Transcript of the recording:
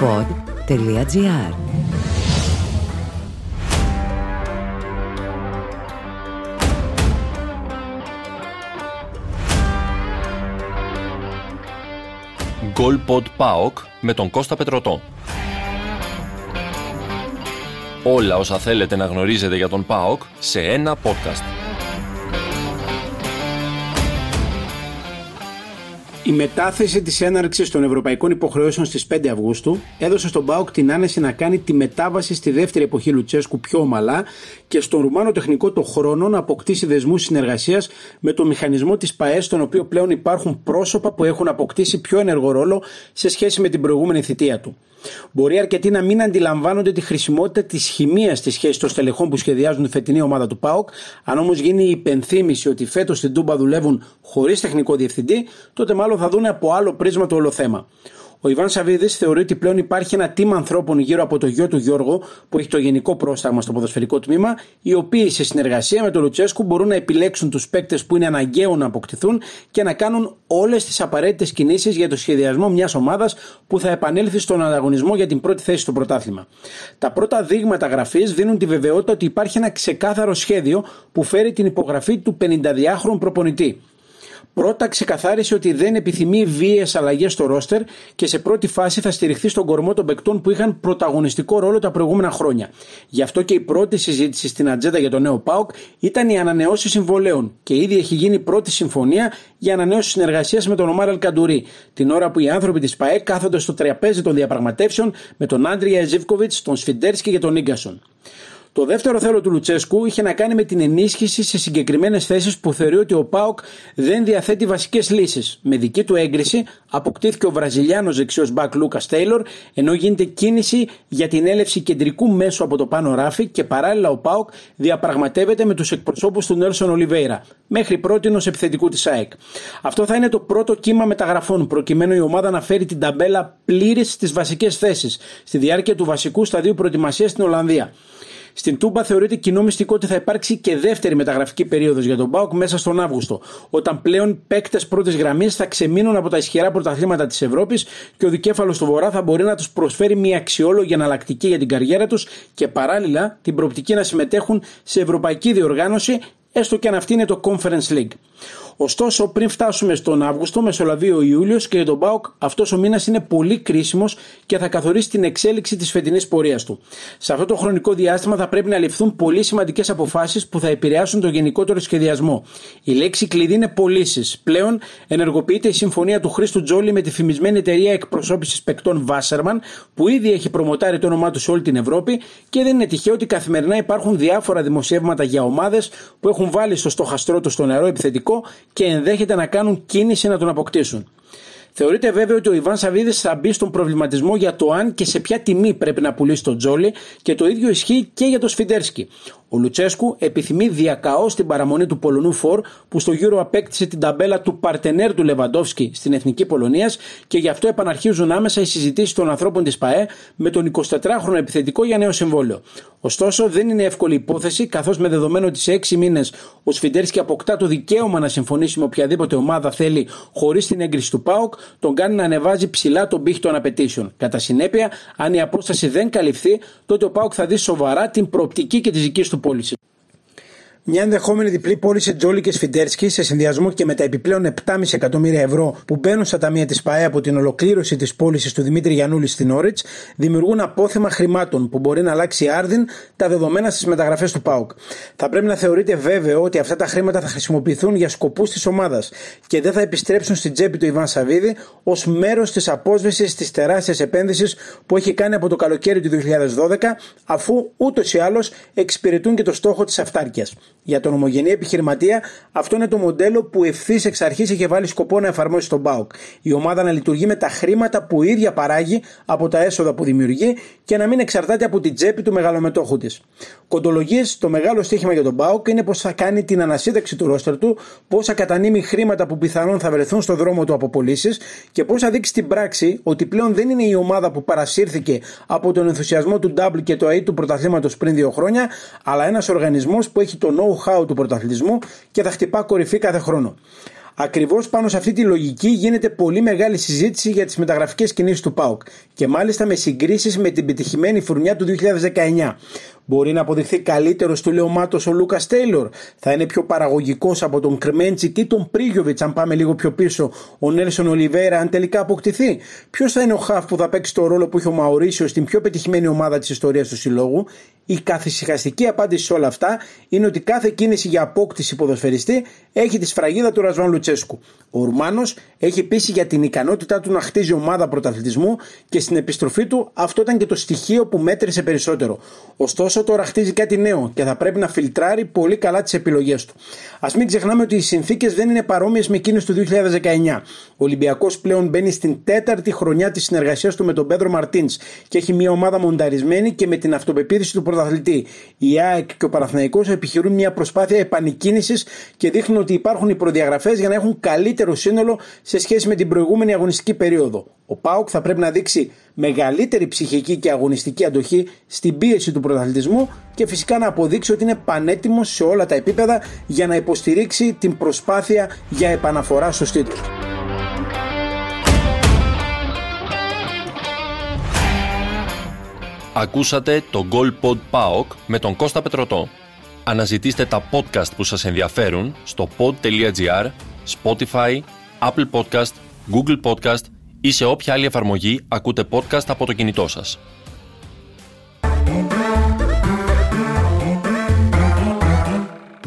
GoalPod.gr. GoalPod ΠΑΟΚ με τον Κώστα Πετρωτό. Όλα όσα θέλετε να γνωρίζετε για τον ΠΑΟΚ σε ένα podcast. Η μετάθεση της έναρξης των ευρωπαϊκών υποχρεώσεων στις 5 Αυγούστου έδωσε στον ΠΑΟΚ την άνεση να κάνει τη μετάβαση στη δεύτερη εποχή Λουτσέσκου πιο ομαλά και στον Ρουμάνο τεχνικό το χρόνο να αποκτήσει δεσμούς συνεργασίας με το μηχανισμό της ΠΑΕΣ, στον οποίο πλέον υπάρχουν πρόσωπα που έχουν αποκτήσει πιο ενεργό ρόλο σε σχέση με την προηγούμενη θητεία του. Μπορεί αρκετοί να μην αντιλαμβάνονται τη χρησιμότητα της χημείας στη σχέση των στελεχών που σχεδιάζουν τη φετινή ομάδα του ΠΑΟΚ. Αν όμως γίνει η υπενθύμηση ότι φέτος στην Τούμπα δουλεύουν χωρίς τεχνικό διευθυντή, τότε μάλλον θα δουν από άλλο πρίσμα το όλο θέμα. Ο Ιβάν Σαββίδης θεωρεί ότι πλέον υπάρχει ένα team ανθρώπων γύρω από το γιο του Γιώργο, που έχει το γενικό πρόσταγμα στο ποδοσφαιρικό τμήμα, οι οποίοι σε συνεργασία με τον Λουτσέσκου μπορούν να επιλέξουν τους παίκτες που είναι αναγκαίο να αποκτηθούν και να κάνουν όλες τις απαραίτητες κινήσεις για το σχεδιασμό μιας ομάδας που θα επανέλθει στον ανταγωνισμό για την πρώτη θέση στο πρωτάθλημα. Τα πρώτα δείγματα γραφής δίνουν τη βεβαιότητα ότι υπάρχει ένα ξεκάθαρο σχέδιο που φέρει την υπογραφή του 52χρονου προπονητή. Πρώτα ξεκαθάρισε ότι δεν επιθυμεί βίαιες αλλαγές στο ρόστερ και σε πρώτη φάση θα στηριχθεί στον κορμό των παικτών που είχαν πρωταγωνιστικό ρόλο τα προηγούμενα χρόνια. Γι' αυτό και η πρώτη συζήτηση στην ατζέντα για τον νέο ΠΑΟΚ ήταν οι ανανεώσεις συμβολέων και ήδη έχει γίνει η πρώτη συμφωνία για ανανέωση συνεργασίας με τον Ομάρ Αλ Καντουρί, την ώρα που οι άνθρωποι της ΠΑΕ κάθονται στο τραπέζι των διαπραγματεύσεων με τον Άντρια Ζίβκοβιτς, τον Σφιντέρσκι και τον Ίνγκασον. Το δεύτερο θέλω του Λουτσέσκου είχε να κάνει με την ενίσχυση σε συγκεκριμένες θέσεις που θεωρεί ότι ο ΠΑΟΚ δεν διαθέτει βασικές λύσεις. Με δική του έγκριση αποκτήθηκε ο Βραζιλιάνος δεξιός μπακ Λούκα Τέιλορ, ενώ γίνεται κίνηση για την έλευση κεντρικού μέσου από το πάνω ράφι και παράλληλα ο ΠΑΟΚ διαπραγματεύεται με τους εκπροσώπους του Nelson Oliveira, μέχρι πρώτην ως επιθετικού της ΑΕΚ. Αυτό θα είναι το πρώτο κύμα μεταγραφών, προκειμένου η ομάδα να φέρει την ταμπέλα πλήρης στις βασικές θέσεις στη διάρκεια του βασικού σταδίου προετοιμασίας στην Ολλανδία. Στην Τούμπα θεωρείται κοινό μυστικό ότι θα υπάρξει και δεύτερη μεταγραφική περίοδος για τον ΠΑΟΚ μέσα στον Αύγουστο, όταν πλέον παίκτες πρώτης γραμμής θα ξεμείνουν από τα ισχυρά πρωταθλήματα της Ευρώπης και ο δικέφαλος του Βορρά θα μπορεί να τους προσφέρει μια αξιόλογη εναλλακτική για την καριέρα τους και παράλληλα την προοπτική να συμμετέχουν σε ευρωπαϊκή διοργάνωση, έστω και αν αυτή είναι το Conference League. Ωστόσο, πριν φτάσουμε στον Αύγουστο, μεσολαβεί ο Ιούλιος και για τον ΠΑΟΚ αυτός ο μήνας είναι πολύ κρίσιμος και θα καθορίσει την εξέλιξη της φετινής πορείας του. Σε αυτό το χρονικό διάστημα θα πρέπει να ληφθούν πολύ σημαντικές αποφάσεις που θα επηρεάσουν το γενικότερο σχεδιασμό. Η λέξη κλειδί είναι πωλήσεις. Πλέον ενεργοποιείται η συμφωνία του Χρήστου Τζόλη με τη φημισμένη εταιρεία εκπροσώπησης παικτών Βάσερμαν, που ήδη έχει προμοτάρει το όνομά του σε όλη την Ευρώπη και δεν είναι τυχαίο ότι καθημερινά υπάρχουν διάφορα δημοσιεύματα για ομάδες που έχουν βάλει στο στοχαστρό του στο νερό επιθετικό και ενδέχεται να κάνουν κίνηση να τον αποκτήσουν. Θεωρείται βέβαια ότι ο Ιβάν Σαββίδης θα μπει στον προβληματισμό για το αν και σε ποια τιμή πρέπει να πουλήσει τον Τζόλι και το ίδιο ισχύει και για τον Σφιντέρσκι. Ο Λουτσέσκου επιθυμεί διακαώς την παραμονή του Πολωνού Φορ, που στο Euro απέκτησε την ταμπέλα του παρτενέρ του Λεβαντόφσκι στην Εθνική Πολωνίας, και γι' αυτό επαναρχίζουν άμεσα οι συζητήσεις των ανθρώπων της ΠΑΕ με τον 24χρονο επιθετικό για νέο συμβόλαιο. Ωστόσο, δεν είναι εύκολη υπόθεση, καθώς με δεδομένο ότι σε 6 μήνες ο Σφιντέρσκι αποκτά το δικαίωμα να συμφωνήσει με οποιαδήποτε ομάδα θέλει χωρίς την έγκριση του ΠΑΟΚ, τον κάνει να ανεβάζει ψηλά τον πύχη των απαιτήσεων. Κατά συνέπεια, αν η απόσταση δεν καλυφθεί, τότε ο ΠΑΟΚ θα δει σοβαρά την προοπτική και τη δική του πώληση. Μια ενδεχόμενη διπλή πώληση Τζόλι και Σφιντέρσκι, σε συνδυασμό και με τα επιπλέον 7,5 εκατομμύρια ευρώ που μπαίνουν στα ταμεία της ΠΑΕ από την ολοκλήρωση της πώλησης του Δημήτρη Γιανούλη στην Όριτ, δημιουργούν απόθεμα χρημάτων που μπορεί να αλλάξει άρδιν τα δεδομένα στις μεταγραφές του ΠΑΟΚ. Θα πρέπει να θεωρείται βέβαιο ότι αυτά τα χρήματα θα χρησιμοποιηθούν για σκοπούς της ομάδας και δεν θα επιστρέψουν στην τσέπη του Ιβάν Σαββίδη ως μέρος της απόσβεσης της τεράστιας επένδυσης που έχει κάνει από το καλοκαίρι του 2012, αφού ούτως ή άλλως εξυπηρετούν και το στόχο της αυτάρκειας. Για τον ομογενή επιχειρηματία, αυτό είναι το μοντέλο που ευθύς εξ αρχής είχε βάλει σκοπό να εφαρμόσει στον ΠΑΟΚ. Η ομάδα να λειτουργεί με τα χρήματα που η ίδια παράγει από τα έσοδα που δημιουργεί και να μην εξαρτάται από την τσέπη του μεγαλομετόχου της. Κοντολογής, το μεγάλο στοίχημα για τον ΠΑΟΚ είναι πως θα κάνει την ανασύνταξη του ρόστερ του, πώς θα κατανείμει χρήματα που πιθανόν θα βρεθούν στο δρόμο του από πωλήσεις και πώς θα δείξει στην πράξη ότι πλέον δεν είναι η ομάδα που παρασύρθηκε από τον ενθουσιασμό του Νταμπλ και το ΑΕ του πρωταθλήματος πριν 2 χρόνια, αλλά ένας οργανισμός που έχει τον know-how του πρωταθλητισμού και θα χτυπά κορυφή κάθε χρόνο. Ακριβώς πάνω σε αυτή τη λογική γίνεται πολύ μεγάλη συζήτηση για τις μεταγραφικές κινήσεις του ΠΑΟΚ και μάλιστα με συγκρίσεις με την πετυχημένη φουρνιά του 2019. Μπορεί να αποδειχθεί καλύτερος του λεωμάτος ο Λούκα Τέιλορ, θα είναι πιο παραγωγικός από τον Κρεμέντσι και τον Πρίγιοβιτς, αν πάμε λίγο πιο πίσω, ο Nelson Oliveira, αν τελικά αποκτηθεί. Ποιος θα είναι ο χαφ που θα παίξει το ρόλο που είχε ο Μαορίσιο στην πιο πετυχημένη ομάδα της ιστορίας του συλλόγου? Η καθησυχαστική απάντηση σε όλα αυτά είναι ότι κάθε κίνηση για απόκτηση ποδοσφαιριστή έχει τη σφραγίδα του Ρασβάν Λουτσέσκου. Ο Ρουμάνος έχει πείσει για την ικανότητά του να χτίζει ομάδα πρωταθλητισμού και στην επιστροφή του αυτό ήταν και το στοιχείο που μέτρησε περισσότερο. Ωστόσο, τώρα χτίζει κάτι νέο και θα πρέπει να φιλτράρει πολύ καλά τις επιλογές του. Ας μην ξεχνάμε ότι οι συνθήκες δεν είναι παρόμοιες με εκείνες του 2019. Ο Ολυμπιακός πλέον μπαίνει στην τέταρτη χρονιά της συνεργασίας του με τον Πέδρο Μαρτίνς και έχει μια ομάδα μονταρισμένη και με την αυτοπεποίθηση του πρωταθλητή. Η ΑΕΚ και ο Παναθηναϊκός επιχειρούν μια προσπάθεια επανεκκίνησης και δείχνουν ότι υπάρχουν οι προδιαγραφές για να έχουν καλύτερο σύνολο σε σχέση με την προηγούμενη αγωνιστική περίοδο. Ο ΠΑΟΚ θα πρέπει να δείξει μεγαλύτερη ψυχική και αγωνιστική αντοχή στην πίεση του πρωταθλητισμού και φυσικά να αποδείξει ότι είναι πανέτοιμος σε όλα τα επίπεδα για να υποστηρίξει την προσπάθεια για επαναφορά στους τίτλους. Ακούσατε το GoalPod ΠΑΟΚ με τον Κώστα Πετρωτό. Αναζητήστε τα podcast που σας ενδιαφέρουν στο pod.gr, Spotify, Apple Podcast, Google Podcast ή σε όποια άλλη εφαρμογή ακούτε podcast από το κινητό σας.